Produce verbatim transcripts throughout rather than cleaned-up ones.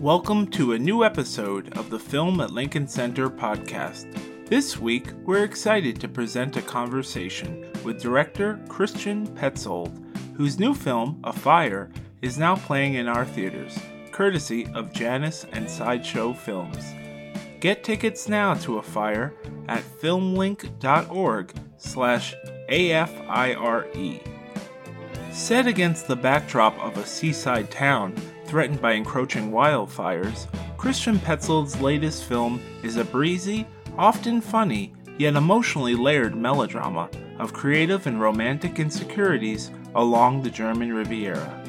Welcome to a new episode of the Film at Lincoln Center podcast. This week, we're excited to present a conversation with director Christian Petzold, whose new film, Afire, is now playing in our theaters, courtesy of Janus and Sideshow Films. Get tickets now to Afire at filmlink dot org slash A F I R E. Set against the backdrop of a seaside town threatened by encroaching wildfires, Christian Petzold's latest film is a breezy, often funny, yet emotionally layered melodrama of creative and romantic insecurities along the German Riviera.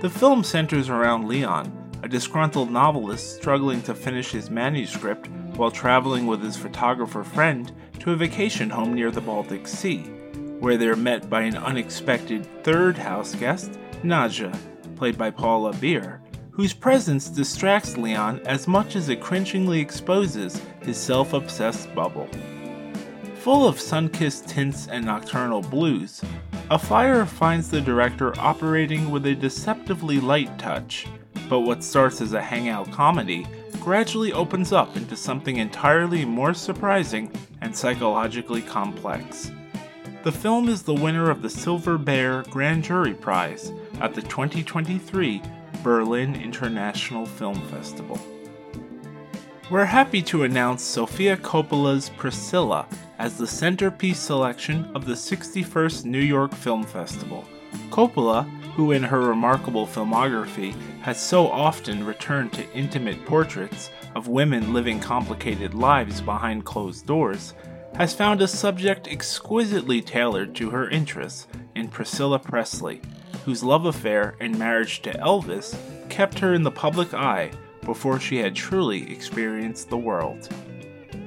The film centers around Leon, a disgruntled novelist struggling to finish his manuscript while traveling with his photographer friend to a vacation home near the Baltic Sea, where they're met by an unexpected third house guest, Nadja, played by Paula Beer, whose presence distracts Leon as much as it cringingly exposes his self-obsessed bubble. Full of sun-kissed tints and nocturnal blues, Afire finds the director operating with a deceptively light touch, but what starts as a hangout comedy gradually opens up into something entirely more surprising and psychologically complex. The film is the winner of the Silver Bear Grand Jury Prize at the twenty twenty-three Berlin International Film Festival. We're happy to announce Sofia Coppola's Priscilla as the centerpiece selection of the sixty-first New York Film Festival. Coppola, who in her remarkable filmography has so often returned to intimate portraits of women living complicated lives behind closed doors, has found a subject exquisitely tailored to her interests in Priscilla Presley, whose love affair and marriage to Elvis kept her in the public eye before she had truly experienced the world.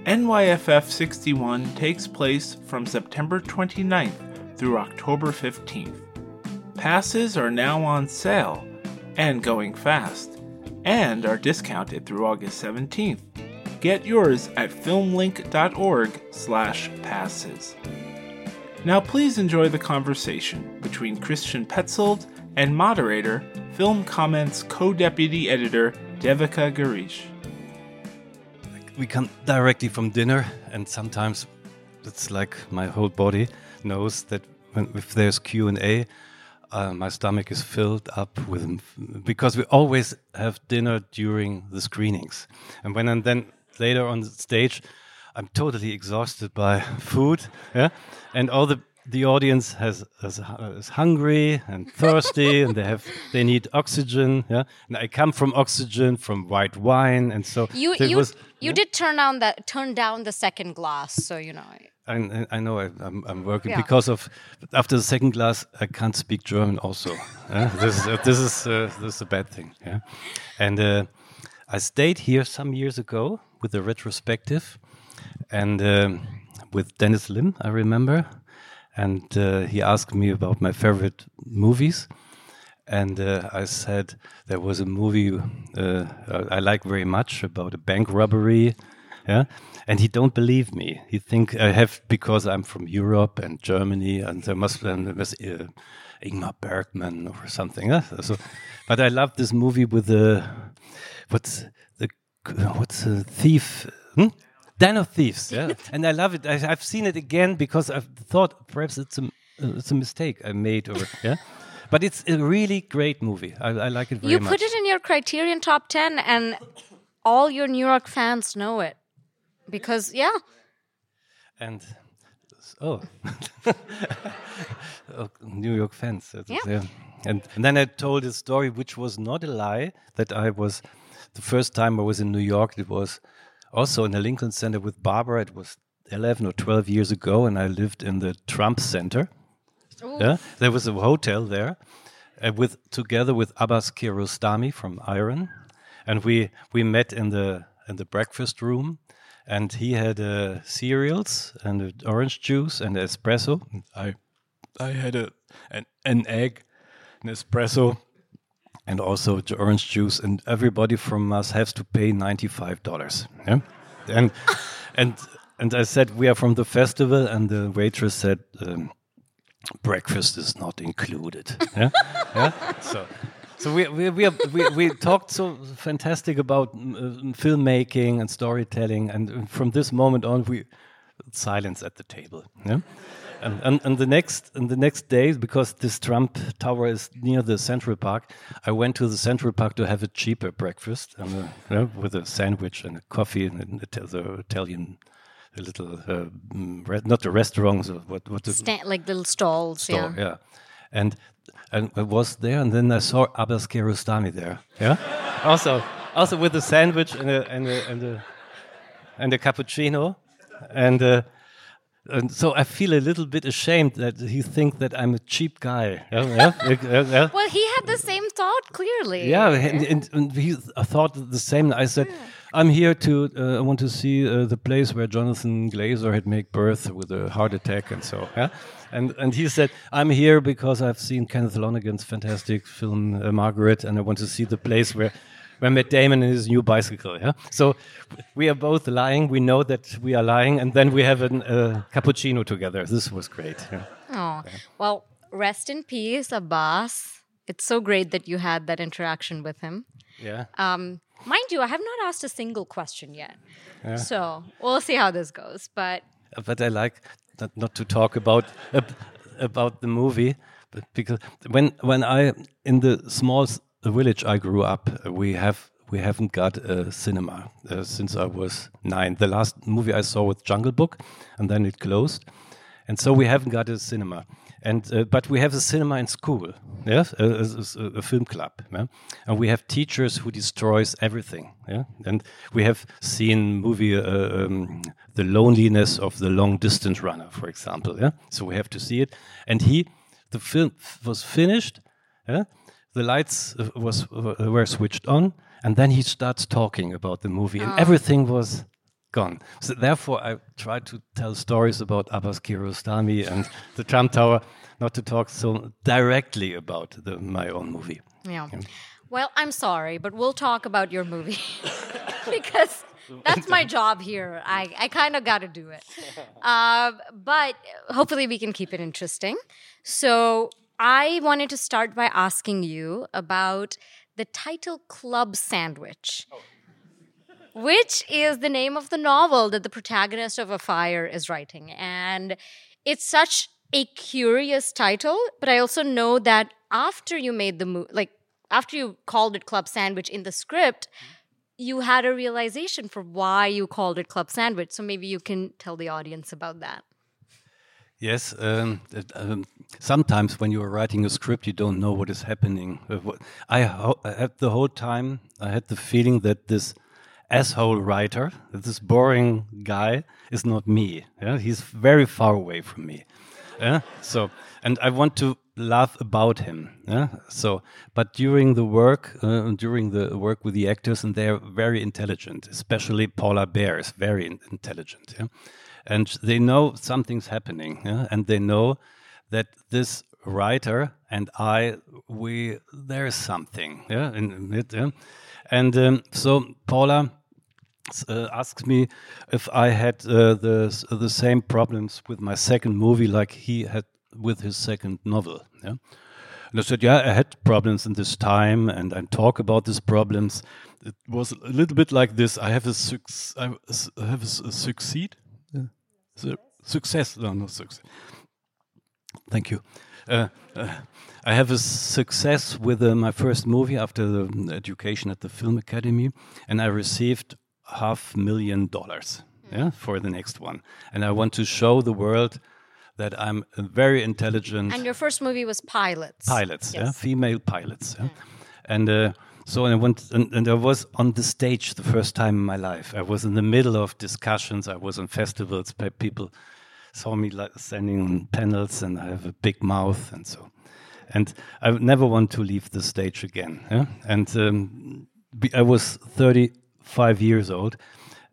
N Y F F sixty-one takes place from September twenty-ninth through October fifteenth. Passes are now on sale, and going fast, and are discounted through August seventeenth. Get yours at filmlink dot org slash passes. Now please enjoy the conversation between Christian Petzold and moderator, Film Comments co-deputy editor, Devika Girish. We come directly from dinner, and sometimes it's like my whole body knows that when, if there's Q and A, uh, my stomach is filled up with, because we always have dinner during the screenings. And when and then later on the stage, I'm totally exhausted by food, yeah? And all the the audience has, has is hungry and thirsty, and they have they need oxygen. Yeah, and I come from oxygen, from white wine, and so you so you was, you yeah? did turn down that turn down the second glass, so you know. I I know I, I'm I'm working yeah. because of after the second glass I can't speak German also. Yeah? This is uh, this is uh, this is a bad thing. Yeah, and uh, I stayed here some years ago with a retrospective. And um, with Dennis Lim, I remember, and uh, he asked me about my favorite movies, and uh, I said there was a movie uh, I like very much about a bank robbery, yeah, and he don't believe me. He think I have because I'm from Europe and Germany, and there must be uh, Ingmar Bergman or something. Yeah? So, but I love this movie with the what's the what's the thief. Hmm? Den of Thieves, yeah, and I love it. I, I've seen it again because I thought perhaps it's a uh, it's a mistake I made, or yeah, but it's a really great movie. I, I like it very much. You put much. it in your Criterion top ten, and all your New York fans know it because yeah. And oh, oh New York fans, yeah. yeah. And, and then I told a story which was not a lie. That I was the first time I was in New York. It was. Also in the Lincoln Center with Barbara, it was eleven or twelve years ago, and I lived in the Trump Center. Yeah? There was a hotel there, uh, with together with Abbas Kiarostami from Iran, and we we met in the in the breakfast room, and he had uh, cereals and uh, orange juice and espresso. I I had a an, an egg, an espresso. And also the orange juice, and everybody from us has to pay ninety-five dollars. Yeah? And and and I said we are from the festival, and the waitress said um, breakfast is not included. Yeah? yeah? So So we we we, are, we we talked so fantastic about uh, filmmaking and storytelling, and from this moment on, we silence at the table. Yeah? and, and and the next and the next days, because this Trump Tower is near the Central Park, I went to the Central Park to have a cheaper breakfast and, uh, you know, with a sandwich and a coffee and an Italian. A little, uh, not a restaurant, so what, what Sta- like little stalls, store, yeah. yeah. And and I was there, and then I saw Abbas Kiarostami there, yeah. also, also with a sandwich and a and a and a, and a cappuccino, and uh, and so I feel a little bit ashamed that he thinks that I'm a cheap guy. yeah, yeah, yeah. Well, he had the same thought clearly. Yeah, and, and, and he thought the same. I said. Yeah. I'm here to. Uh, I want to see uh, the place where Jonathan Glazer had made birth with a heart attack and so. Yeah? And and he said, I'm here because I've seen Kenneth Lonergan's fantastic film uh, Margaret, and I want to see the place where, where Matt Damon and his new bicycle. Yeah. So we are both lying. We know that we are lying, and then we have a uh, cappuccino together. This was great. Yeah. Oh yeah. Well, rest in peace, Abbas. It's so great that you had that interaction with him. Yeah. Um. Mind you, I have not asked a single question yet, yeah. So we'll see how this goes. But but I like not, not to talk about uh, about the movie, but because when when I in the small village I grew up, we have we haven't got a cinema uh, since I was nine. The last movie I saw was Jungle Book, and then it closed, and so we haven't got a cinema. And uh, but we have a cinema in school, yeah, a, a, a film club, yeah? And we have teachers who destroys everything, yeah. And we have seen movie uh, um, The Loneliness of the Long Distance Runner, for example, yeah. So we have to see it. And he, the film was finished, yeah? The lights uh, was uh, were switched on, and then he starts talking about the movie, and oh. everything was gone. So therefore, I try to tell stories about Abbas Kiarostami and the Trump Tower, not to talk so directly about the, my own movie. Yeah. yeah. Well, I'm sorry, but we'll talk about your movie because that's my job here. I, I kind of got to do it. Uh, but hopefully we can keep it interesting. So I wanted to start by asking you about the title Club Sandwich. Oh. Which is the name of the novel that the protagonist of Afire is writing. And it's such a curious title, but I also know that after you made the movie, like after you called it Club Sandwich in the script, you had a realization for why you called it Club Sandwich. So maybe you can tell the audience about that. Yes, um, um, sometimes when you are writing a script, you don't know what is happening. I had the whole time, I had the feeling that this asshole writer, this boring guy, is not me. Yeah? He's very far away from me. Yeah? So, and I want to laugh about him. Yeah? So, but during the work, uh, during the work with the actors, and they're very intelligent. Especially Paula Beer is very in- intelligent, yeah? And they know something's happening, yeah? And they know that this writer and I, we there's something, yeah, in it, yeah? And um, so Paula Uh, asks me if I had uh, the the same problems with my second movie like he had with his second novel. Yeah? And I said, yeah, I had problems in this time, and I talk about these problems. It was a little bit like this. I have a suc- I have a, a succeed, yeah. Su- success. No, no success. Thank you. Uh, uh, I have a success with uh, my first movie after the education at the Film Academy, and I received half million dollars yeah, for the next one. And I want to show the world that I'm very intelligent. And your first movie was Pilots. Pilots, yes. yeah, female pilots. Yeah. Mm. And uh, so I went, and, and I was on the stage the first time in my life. I was in the middle of discussions. I was on festivals. People saw me like standing on panels, and I have a big mouth and so. And I never want to leave the stage again. Yeah? And um, I was thirty-five years old,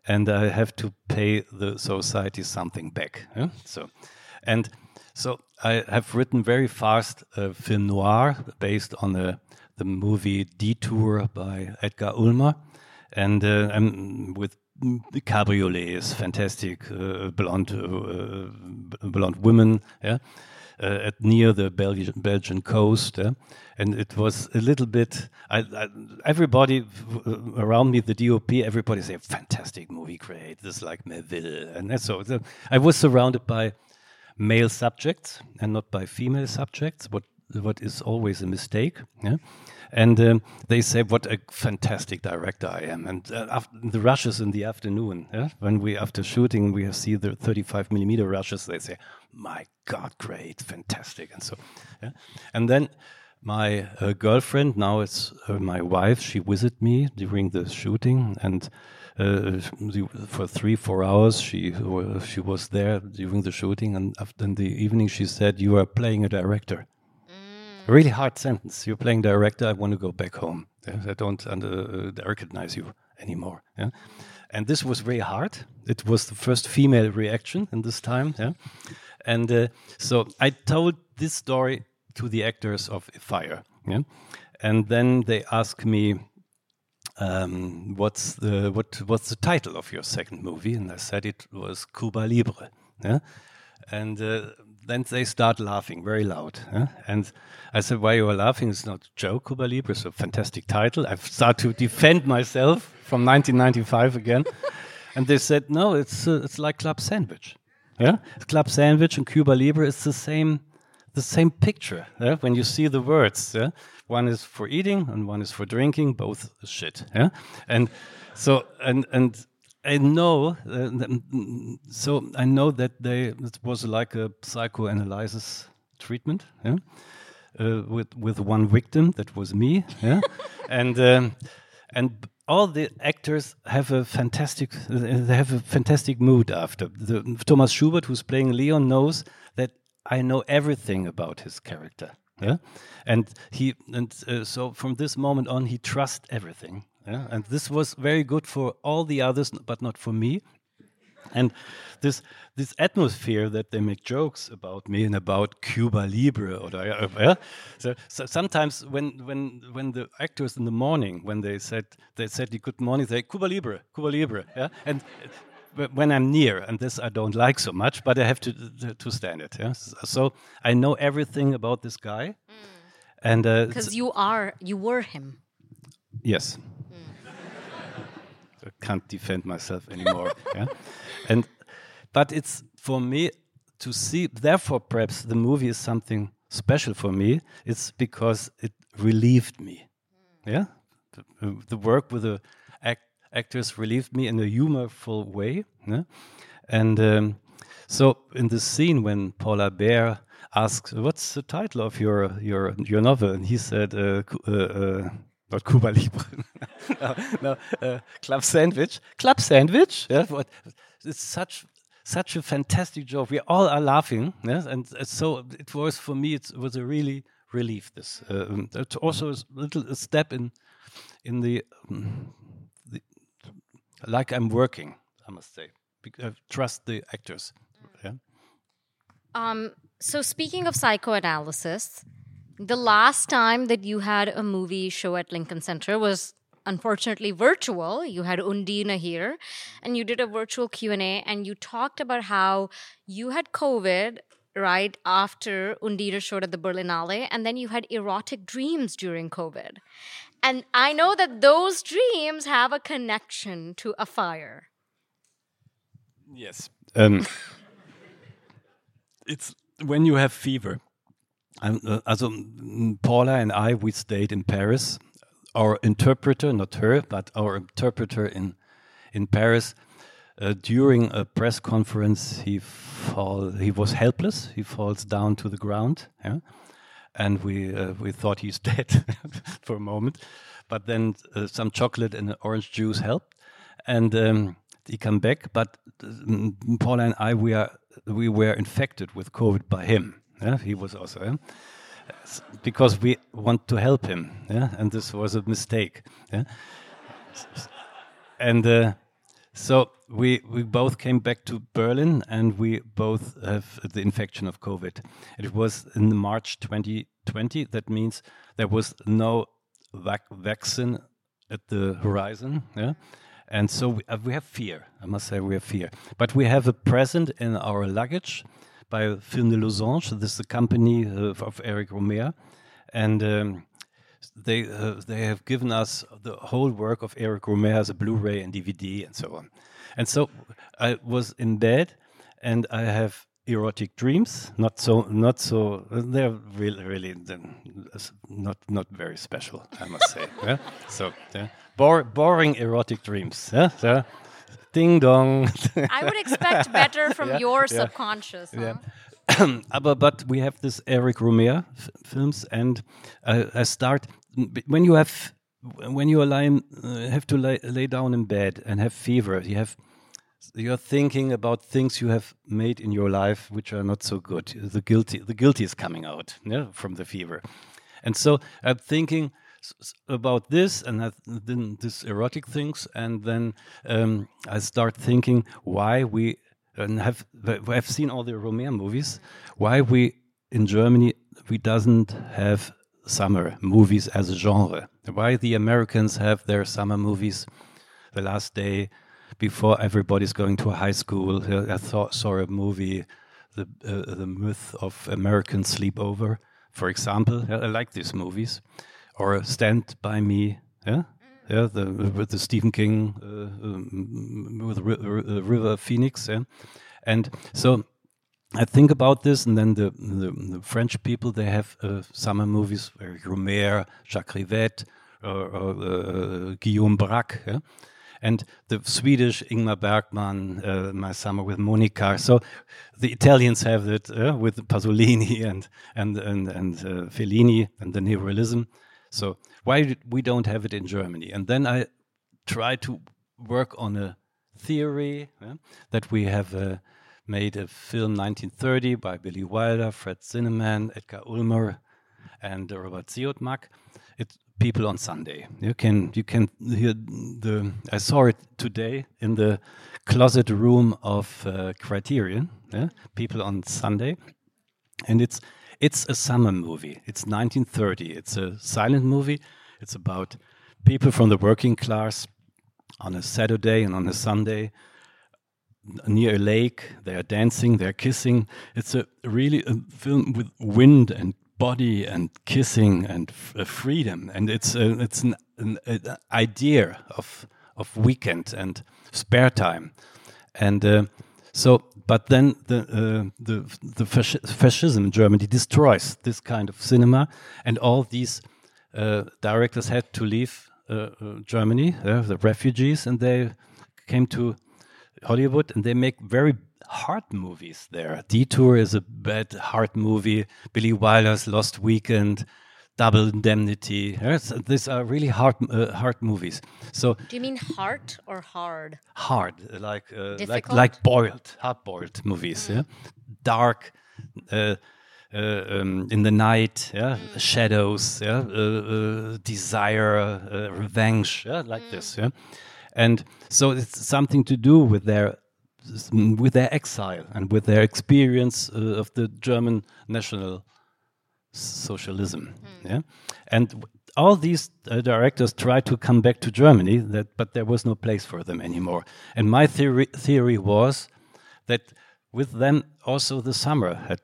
and I have to pay the society something back. Yeah? So, and so I have written very fast a film noir based on the the movie Detour by Edgar Ulmer, and uh, I'm with cabriolets, fantastic uh, blonde uh, blonde women, yeah, uh, at near the Belgian, Belgian coast, uh, and it was a little bit. I, I, everybody around me, the D O P, everybody said, "Fantastic movie, great! This is like Melville," and so the, I was surrounded by male subjects and not by female subjects. What what is always a mistake. Yeah? And um, they say, what a fantastic director I am. And uh, after the rushes in the afternoon, yeah? when we, after shooting, we see the thirty-five millimeter rushes, they say, my God, great, fantastic. And so, yeah? And then my uh, girlfriend, now it's uh, my wife, she visited me during the shooting. And uh, for three, four hours, she uh, she was there during the shooting. And after in the evening, she said, you are playing a director. Really hard sentence. You're playing director. I want to go back home. I don't under, uh, recognize you anymore. Yeah? And this was very hard. It was the first female reaction in this time. Yeah? And uh, so I told this story to the actors of Afire. Yeah? And then they asked me, um, "What's the what? What's the title of your second movie?" And I said it was Cuba Libre. Yeah? And uh, then they start laughing very loud. Huh? And I said, why you are laughing? It's not a joke, Cuba Libre. It's a fantastic title. I start to defend myself from nineteen ninety-five again. And they said, no, it's uh, it's like Club Sandwich. Yeah, Club Sandwich and Cuba Libre, it's the same the same picture. Yeah? When you see the words, yeah? One is for eating and one is for drinking, both shit. Yeah? And so, and and... I know, uh, so I know that they it was like a psychoanalysis treatment, yeah? uh, with with one victim that was me, yeah? and um, and all the actors have a fantastic they have a fantastic mood after. The, Thomas Schubert, who's playing Leon, knows that I know everything about his character, yeah, and he and uh, so from this moment on he trusts everything. Yeah, and this was very good for all the others, but not for me. And this this atmosphere that they make jokes about me and about Cuba Libre, or uh, yeah. so, so sometimes when when when the actors in the morning when they said they said the good morning, they Cuba Libre, Cuba Libre, yeah. And when I'm near, and this I don't like so much, but I have to to, to stand it. Yeah, so I know everything about this guy, mm. and because uh, you are you were him. Yes. I can't defend myself anymore. Yeah? And but it's for me to see. Therefore, perhaps the movie is something special for me. It's because it relieved me. Yeah, the, uh, the work with the act, actors relieved me in a humorful way. Yeah? And um, so, in the scene when Paula Beer asks, "What's the title of your your your novel?" and he said, uh, uh, uh, not Cuba Libre, no, no uh, Club Sandwich. Club Sandwich. Yeah, what? It's such such a fantastic joke. We all are laughing, yes? And uh, so it was for me. It was a really relief. This uh, it's also a little a step in in the, um, the like I'm working. I must say, Be- I trust the actors. Yeah? Um. So speaking of psychoanalysis. The last time that you had a movie show at Lincoln Center was unfortunately virtual. You had Undine here and you did a virtual Q and A and you talked about how you had COVID right after Undine showed at the Berlinale and then you had erotic dreams during COVID. And I know that those dreams have a connection to Afire. Yes. Um, it's when you have fever. Um, uh, also, Paula and I, we stayed in Paris. Our interpreter, not her, but our interpreter in in Paris, uh, during a press conference, he fall, he was helpless. He falls down to the ground, yeah? And we uh, we thought he's dead for a moment. But then uh, some chocolate and orange juice helped, and um, he came back. But uh, Paula and I, we are we were infected with COVID by him. Yeah, he was also, yeah? Because we want to help him, yeah? And this was a mistake. Yeah? And uh, so we we both came back to Berlin, and we both have the infection of COVID. It was in March twenty twenty. That means there was no vac- vaccine at the horizon, yeah? And so we, uh, we have fear. I must say we have fear, but we have a present in our luggage. by Film de Losange. This is the company of, of Éric Rohmer, and um, they uh, they have given us the whole work of Éric Rohmer as a Blu-ray and D V D and so on. And so I was in bed, and I have erotic dreams. Not so, not so. They're really, really not not very special, I must say. Yeah? So yeah. Bor- boring erotic dreams. Yeah? So, ding dong. I would expect better from yeah, your yeah, subconscious. Yeah. Huh? but, but we have this Éric Rohmer f- films, and I, I start when you have when you are lying, uh, have to lay, lay down in bed and have fever. You have you're thinking about things you have made in your life which are not so good. The guilty the guilty is coming out yeah, from the fever, and so I'm thinking about this and then this erotic things, and then um, I start thinking why we. And have I've seen all the Rohmer movies. Why we in Germany we doesn't have summer movies as a genre? Why the Americans have their summer movies? The last day before everybody's going to high school. I thought, saw a movie, the uh, the myth of American sleepover, for example. I like these movies, or Stand by Me. Yeah. Yeah, the, with the Stephen King, uh, um, with R- R- River Phoenix, yeah? And so I think about this, and then the, the, the French people they have uh, summer movies: Éric Rohmer, Jacques Rivette, or, or uh, Guillaume Braque, yeah? And the Swedish Ingmar Bergman, uh, My Summer with Monica. So the Italians have it uh, with Pasolini and and and and uh, Fellini and the neorealism. So why did we don't have it in Germany? And then I try to work on a theory yeah, that we have uh, made a film nineteen thirty by Billy Wilder, Fred Zinnemann, Edgar Ulmer, and uh, Robert Siodmak. It's People on Sunday. You can you can hear the. I saw it today in the closet room of uh, Criterion. Yeah, People on Sunday, and it's. It's a summer movie. It's nineteen thirty. It's a silent movie. It's about people from the working class on a Saturday and on a Sunday near a lake. They are dancing. They are kissing. It's a really a film with wind and body and kissing and f- freedom. And it's a, it's an, an, an idea of of weekend and spare time. And uh, so. But then the uh, the, the fasci- fascism in Germany destroys this kind of cinema, and all these uh, directors had to leave uh, uh, Germany, uh, the refugees, and they came to Hollywood, and they make very hard movies there. Detour is a bad, hard movie. Billy Wilder's Lost Weekend, Double Indemnity. Uh, so these are really hard, uh, hard movies. So, do you mean heart or hard? Hard, like uh, like like boiled, hard-boiled movies. Mm. Yeah, dark, uh, uh, um, in the night. Yeah, mm. Shadows. Yeah, uh, uh, desire, uh, revenge. Yeah, like mm. this. Yeah, and so it's something to do with their with their exile and with their experience uh, of the German national. Socialism, mm. yeah, and all these uh, directors tried to come back to Germany, that but there was no place for them anymore. And my theory theory was that with them also the summer had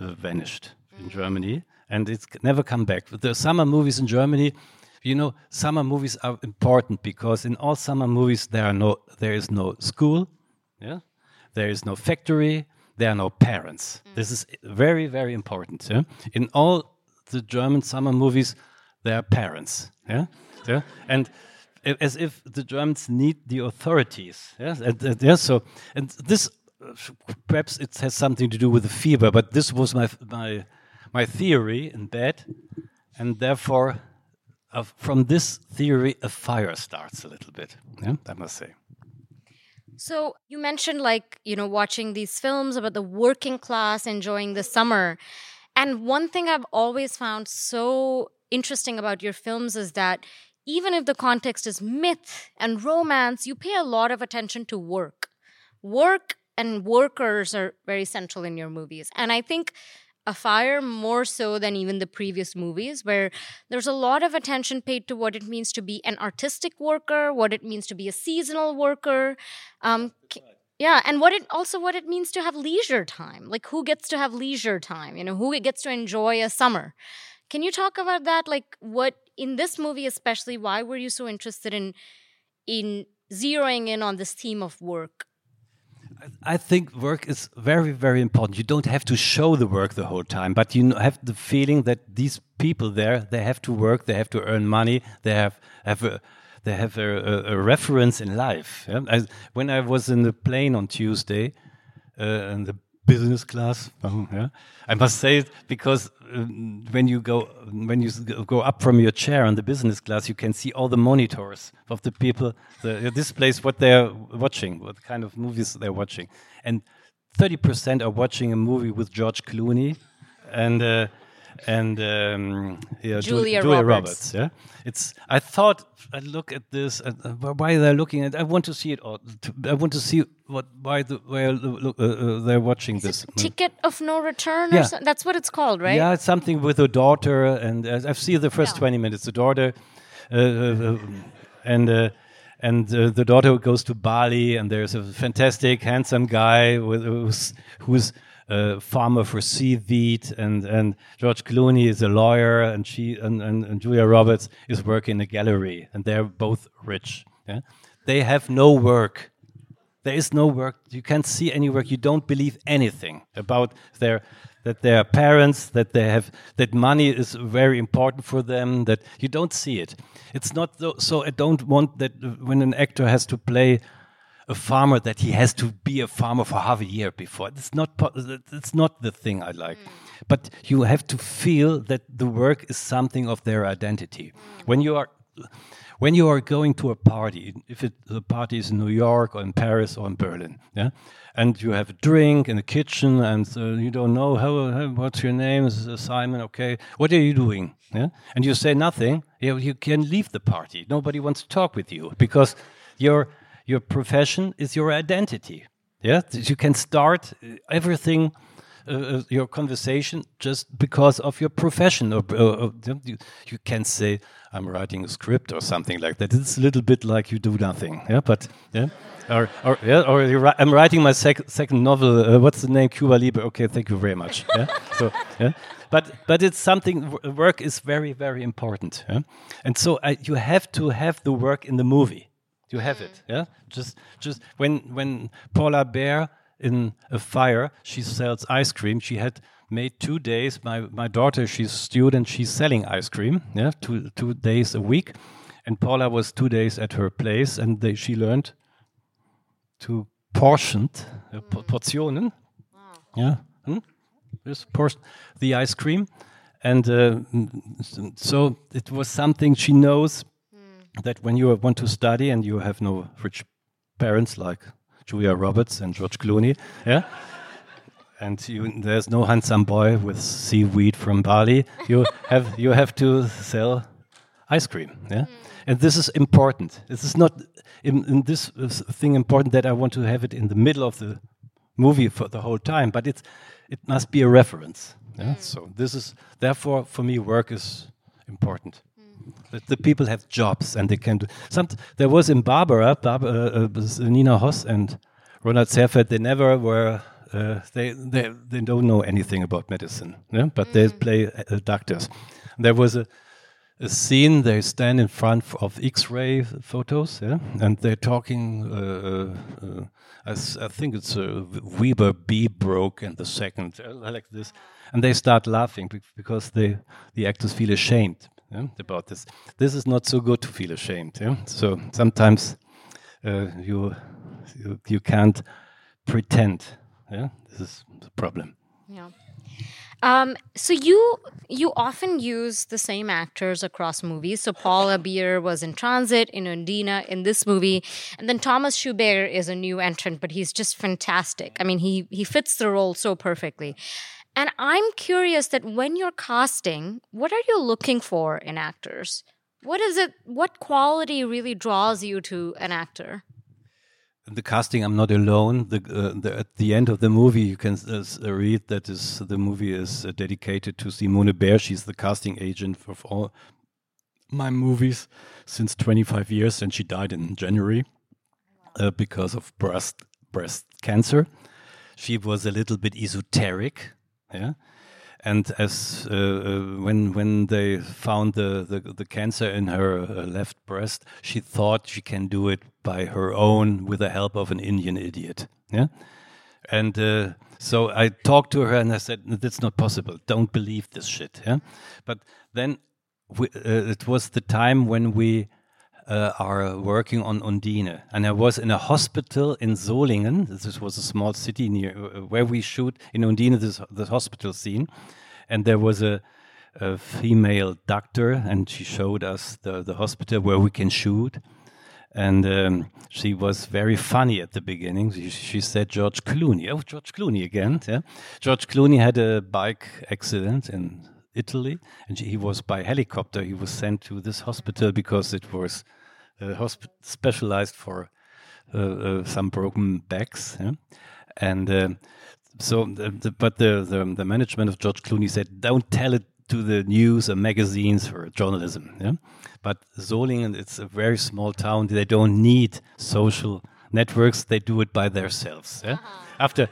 uh, vanished in Germany, and it's never come back. The summer movies in Germany, you know, summer movies are important because in all summer movies there are no there is no school, yeah, there is no factory. There are no parents. Mm. This is very, very important. Yeah? In all the German summer movies, there are parents. Yeah? Yeah? And as if the Germans need the authorities. Yeah? And, and, yeah, so, and this, perhaps it has something to do with the fever, but this was my my, my theory in bed. And therefore, uh, from this theory, a fire starts a little bit, yeah? I must say. So you mentioned, like, you know, watching these films about the working class, enjoying the summer. And one thing I've always found so interesting about your films is that even if the context is myth and romance, you pay a lot of attention to work. Work and workers are very central in your movies. And I think Afire more so than even the previous movies, where there's a lot of attention paid to what it means to be an artistic worker, what it means to be a seasonal worker. Um, Yeah, and what it also what it means to have leisure time. Like, who gets to have leisure time? You know, who gets to enjoy a summer? Can you talk about that? Like, what in this movie especially, why were you so interested in in zeroing in on this theme of work? I think work is very, very important. You don't have to show the work the whole time, but you have the feeling that these people there, they have to work, they have to earn money, they have have a, they have a, a, a reference in life. Yeah? I, when I was in the plane on Tuesday, uh, in the business class, oh, yeah, I must say it because um, when you go when you go up from your chair on the business class, you can see all the monitors of the people, the, uh, this place, what they're watching, what kind of movies they're watching, and thirty percent are watching a movie with George Clooney and uh, and um, yeah, Julia, Julia Roberts. Roberts. Yeah, it's. I thought I look at this. Uh, why they're looking at? I want to see it all. I want to see what why the why uh, uh, they're watching Is this. It Ticket of No Return. Or yeah. so? That's what it's called, right? Yeah, it's something with a daughter, and uh, I've seen the first yeah. twenty minutes. The daughter, uh, uh, and uh, and uh, the daughter goes to Bali, and there's a fantastic, handsome guy with who's. who's Uh, farmer for sea wheat, and, and George Clooney is a lawyer, and she and, and, and Julia Roberts is working in a gallery, and they're both rich. Yeah? They have no work. There is no work. You can't see any work. You don't believe anything about their that their parents, that they have that money is very important for them. That you don't see it. It's not so. so I don't want that when an actor has to play a farmer that he has to be a farmer for half a year before. It's not it's not the thing I like. Mm. But you have to feel that the work is something of their identity. Mm. When you are when you are going to a party, if it, the party is in New York or in Paris or in Berlin, yeah, and you have a drink in the kitchen and uh, you don't know how, how what's your name, is Simon, okay, what are you doing? Yeah, and you say nothing. You, you can leave the party. Nobody wants to talk with you because you're your profession is your identity. Yeah, you can start everything, uh, your conversation, just because of your profession. Or, or, or you can say, "I'm writing a script" or something like that. It's a little bit like you do nothing. Yeah, but yeah, or or yeah, or you ri- I'm writing my sec- second novel. Uh, what's the name? Cuba Libre. Okay, thank you very much. Yeah, so yeah, but but it's something. Work is very very important. Yeah? And so I, you have to have the work in the movie. You have it, yeah. Just, just when when Paula Beer in Afire, she sells ice cream. She had made two days. My my daughter, she's a student. She's selling ice cream, yeah, two two days a week. And Paula was two days at her place, and they, she learned to portion, uh, po- portionen, wow. yeah, hmm? Just portion the ice cream, and uh, so it was something she knows. That when you want to study and you have no rich parents like Julia Roberts and George Clooney, yeah, and you, there's no handsome boy with seaweed from Bali, you have you have to sell ice cream, yeah, mm. and this is important. This is not in, in this thing important that I want to have it in the middle of the movie for the whole time, but it's it must be a reference. Yeah? Mm. So this is therefore for me work is important. That the people have jobs and they can do something. There was in Barbara, Barbara uh, Nina Hoss and Ronald Serfeld, they never were, uh, they, they they don't know anything about medicine, yeah? But mm. they play uh, doctors. There was a, a scene, they stand in front of X-ray photos, yeah? And they're talking, uh, uh, I, s- I think it's uh, Weber B broke in the second, uh, like this. And they start laughing because they the actors feel ashamed. Yeah, about this. This is not so good to feel ashamed. Yeah? So sometimes uh, you, you you can't pretend. Yeah, this is the problem. Yeah. Um, so you you often use the same actors across movies. So Paula Beer was in Transit, in Undine, in this movie, and then Thomas Schubert is a new entrant, but he's just fantastic. I mean, he he fits the role so perfectly. And I'm curious that when you're casting, what are you looking for in actors? What is it? What quality really draws you to an actor? The casting, I'm not alone. The, uh, the, at the end of the movie, you can uh, read that is, the movie is uh, dedicated to Simone Bär. She's the casting agent for all my movies since twenty-five years, and she died in January uh, because of breast breast cancer. She was a little bit esoteric, yeah. And as uh, when when they found the, the, the cancer in her uh, left breast, she thought she can do it by her own with the help of an Indian idiot. Yeah, and uh, so I talked to her and I said, "That's not possible. Don't believe this shit." Yeah, but then we, uh, it was the time when we uh, are working on Undine, and I was in a hospital in Solingen. This was a small city near where we shoot in Undine this the hospital scene, and there was a, a female doctor, and she showed us the the hospital where we can shoot. And um, she was very funny at the beginning. She, she said George Clooney. Oh, George Clooney again. Yeah. George Clooney had a bike accident in Italy, and she, he was by helicopter. He was sent to this hospital because it was uh, hosp- specialized for uh, uh, some broken backs. Yeah. And uh, so, the, the, but the, the the management of George Clooney said, "Don't tell it to the news or magazines or journalism." Yeah? But Solingen, it's a very small town. They don't need social networks. They do it by themselves. Yeah? Uh-huh. After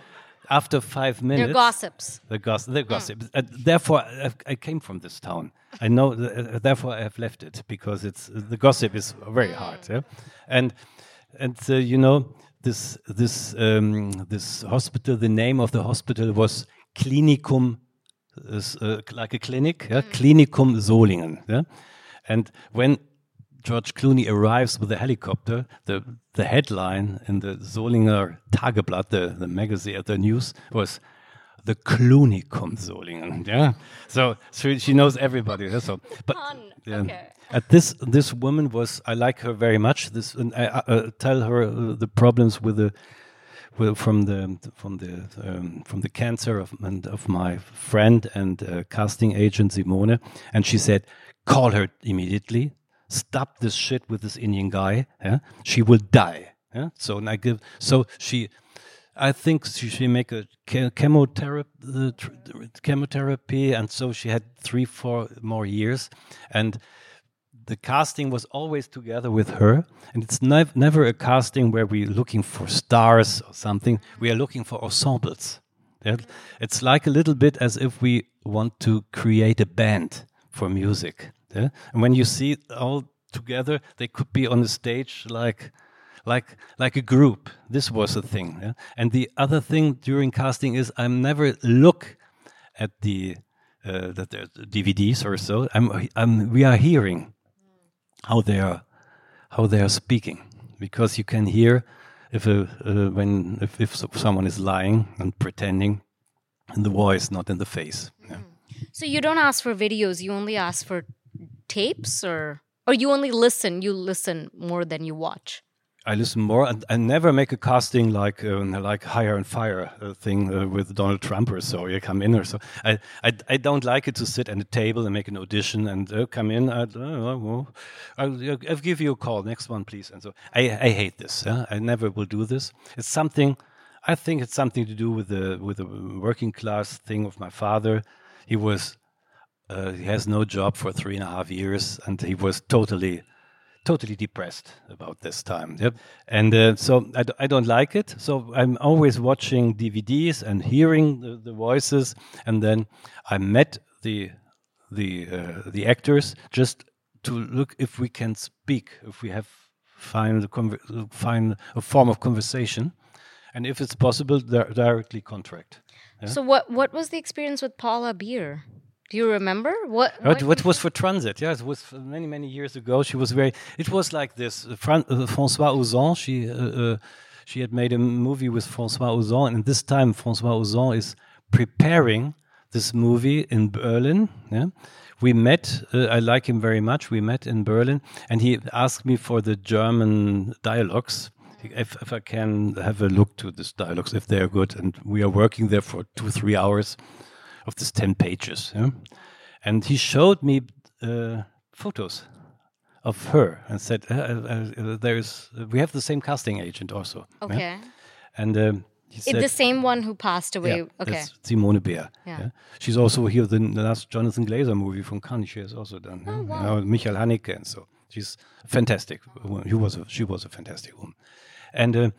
after five minutes... They're gossips. They're, goss- they're gossips. Mm. Uh, therefore, I, I came from this town. I know, uh, therefore, I have left it because it's uh, the gossip is very mm. hard. Yeah? And, and uh, you know, this, this, um, this hospital, the name of the hospital was Klinikum Is, uh, like a clinic, yeah? mm. Klinikum Solingen. Yeah? And when George Clooney arrives with a helicopter, the, the headline in the Solinger Tageblatt, the, the magazine, the news, was the Klinikum Solingen. Yeah? So, so she knows everybody. Yeah? So, but yeah. Okay. At this, this woman was, I like her very much. This, and I uh, tell her uh, the problems with the. Well, from the from the um, from the cancer of and of my friend and uh, casting agent Simone, and she said, "Call her immediately. Stop this shit with this Indian guy. Yeah? She will die." Yeah? So and I give. So she, I think she, she make a chemotherapy, uh, chemotherapy, and so she had three, four more years, and the casting was always together with her, and it's nev- never a casting where we're looking for stars or something. We are looking for ensembles. It's like a little bit as if we want to create a band for music. Yeah? And when you see all together, they could be on the stage like, like, like a group. This was a thing. Yeah? And the other thing during casting is I never look at the uh, that there's D V Ds or so. I'm, I'm, we are hearing how they are, how they are speaking, because you can hear if a, uh, when if, if someone is lying and pretending, in the voice, not in the face. Yeah. So you don't ask for videos; you only ask for tapes, or or you only listen. You listen more than you watch. I listen more, and I never make a casting like uh, like Hire and Fire uh, thing uh, with Donald Trump or so. You come in or so. I, I, I don't like it to sit at a table and make an audition and uh, come in. I, uh, I'll, I'll give you a call. Next one, please. And so I, I hate this. Huh? I never will do this. It's something. I think it's something to do with the with the working class thing of my father. He was uh, he has no job for three and a half years, and he was totally. Totally depressed about this time, yep. And uh, so I, d- I don't like it. So I'm always watching D V Ds and hearing the, the voices. And then I met the the uh, the actors just to look if we can speak, if we have find a conver- find a form of conversation, and if it's possible, di- directly contract. Yeah? So what what was the experience with Paula Beer? Do you remember what? What, what was for Transit? Yeah, it was many, many years ago. She was very. It was like this. Uh, Fran- uh, François Ozon. She, uh, uh, she had made a movie with François Ozon, and this time François Ozon is preparing this movie in Berlin. Yeah, we met. Uh, I like him very much. We met in Berlin, and he asked me for the German dialogues. If, if I can have a look to these dialogues, if they are good, and we are working there for two, three hours. Of this ten pages, yeah? And he showed me uh, photos of her and said, uh, uh, uh, "There is, uh, we have the same casting agent also." Okay. Yeah? And um, he it said, the same one who passed away. Yeah, okay. That's Simone Bär. Yeah. Yeah? She's also here the, the last Jonathan Glazer movie from Cannes. She has also done. Oh, yeah? Wow. You know, Michael Haneke and so. She's fantastic. He was. A, she was a fantastic woman. And uh,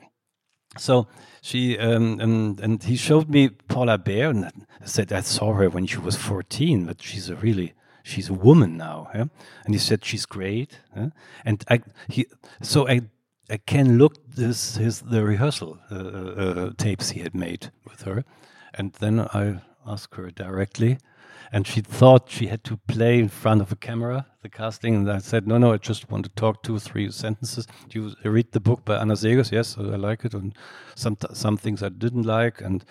So she um, and and he showed me Paula Beer, and I said I saw her when she was fourteen, but she's a really she's a woman now. Yeah? And he said she's great, yeah? and I he so I I can look this his the rehearsal uh, uh, tapes he had made with her, and then I asked her directly. And she thought she had to play in front of a camera, the casting. And I said, no, no, I just want to talk two, three sentences. Do you read the book by Anna Segers? Yes, I like it. And some some things I didn't like. And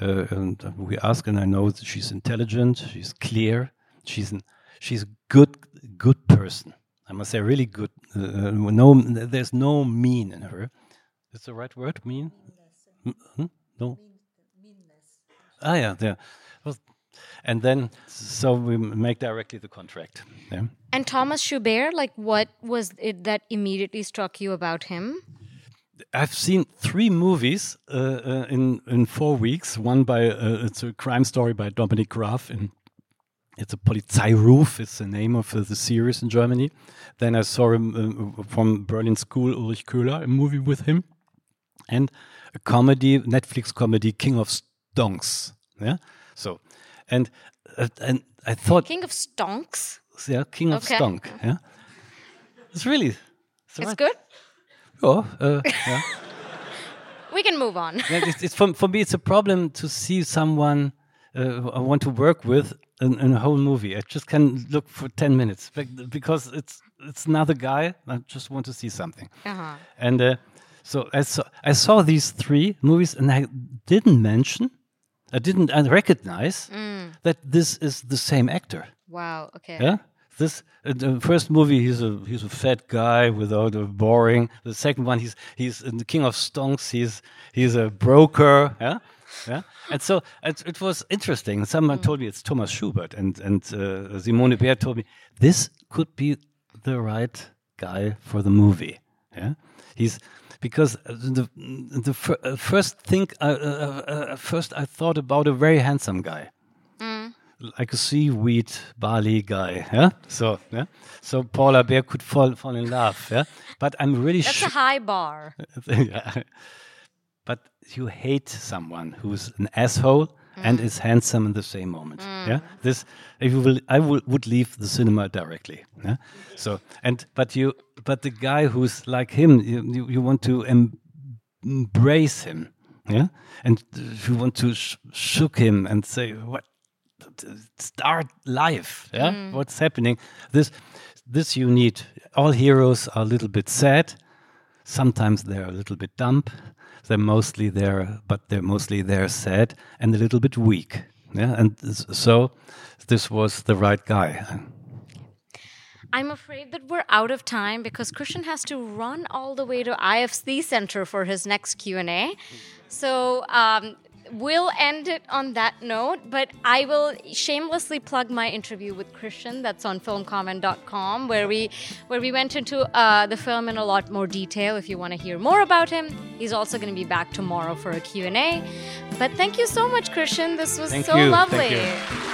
uh, and we asked, and I know that she's intelligent. She's clear. She's an, she's a good, good person. I must say, really good. Uh, no, there's no mean in her. Is the right word, mean? Mm-hmm. No. Meanness. Ah, yeah, yeah. And then, so we make directly the contract. Yeah. And Thomas Schubert, like, what was it that immediately struck you about him? I've seen three movies uh, uh, in in four weeks. One by uh, it's a crime story by Dominic Graf, and it's a Polizeiruf. It's the name of uh, the series in Germany. Then I saw him uh, from Berlin School, Ulrich Köhler, a movie with him, and a comedy, Netflix comedy, King of Stonks. Yeah, so. And uh, and I thought King of Stonks. Yeah, King of okay. Stonk. Yeah, it's really it's, it's right. good. Oh, uh, yeah. We can move on. Yeah, it's, it's for, for me, it's a problem to see someone uh, I want to work with in, in a whole movie. I just can look for ten minutes because it's it's another guy. I just want to see something. Uh-huh. And uh, so I saw I saw these three movies, and I didn't mention. I didn't recognize mm. that this is the same actor. Wow. Okay. Yeah. This uh, the first movie he's a he's a fat guy without a boring. The second one he's he's in the King of Stonks. He's he's a broker. Yeah. Yeah. And so it, it was interesting. Someone mm. told me it's Thomas Schubert, and and uh, Simone Bär told me this could be the right guy for the movie. Yeah. He's. Because the the fir- uh, first thing, uh, uh, uh, first I thought about a very handsome guy, mm. like a seaweed Bali guy. Yeah, so yeah, so Paula Beer could fall fall in love. Yeah, but I'm really that's sh- a high bar. Yeah. But you hate someone who's an asshole mm. and is handsome in the same moment. Mm. Yeah, this if you will, I will, would leave the cinema directly. Yeah, so and but you. But the guy who's like him, you, you, you want to em- embrace him, yeah, and you want to sh- shook him and say, "What? Start life, yeah? Mm. What's happening? This, this you need. All heroes are a little bit sad. Sometimes they're a little bit dumb. They're mostly there, but they're mostly they're sad and a little bit weak, yeah. And th- so, this was the right guy." I'm afraid that we're out of time because Christian has to run all the way to I F C Center for his next Q and A. So um, we'll end it on that note, but I will shamelessly plug my interview with Christian that's on film comment dot com where we where we went into uh, the film in a lot more detail if you want to hear more about him. He's also going to be back tomorrow for a Q and A. But thank you so much, Christian. This was thank so you. lovely. Thank you.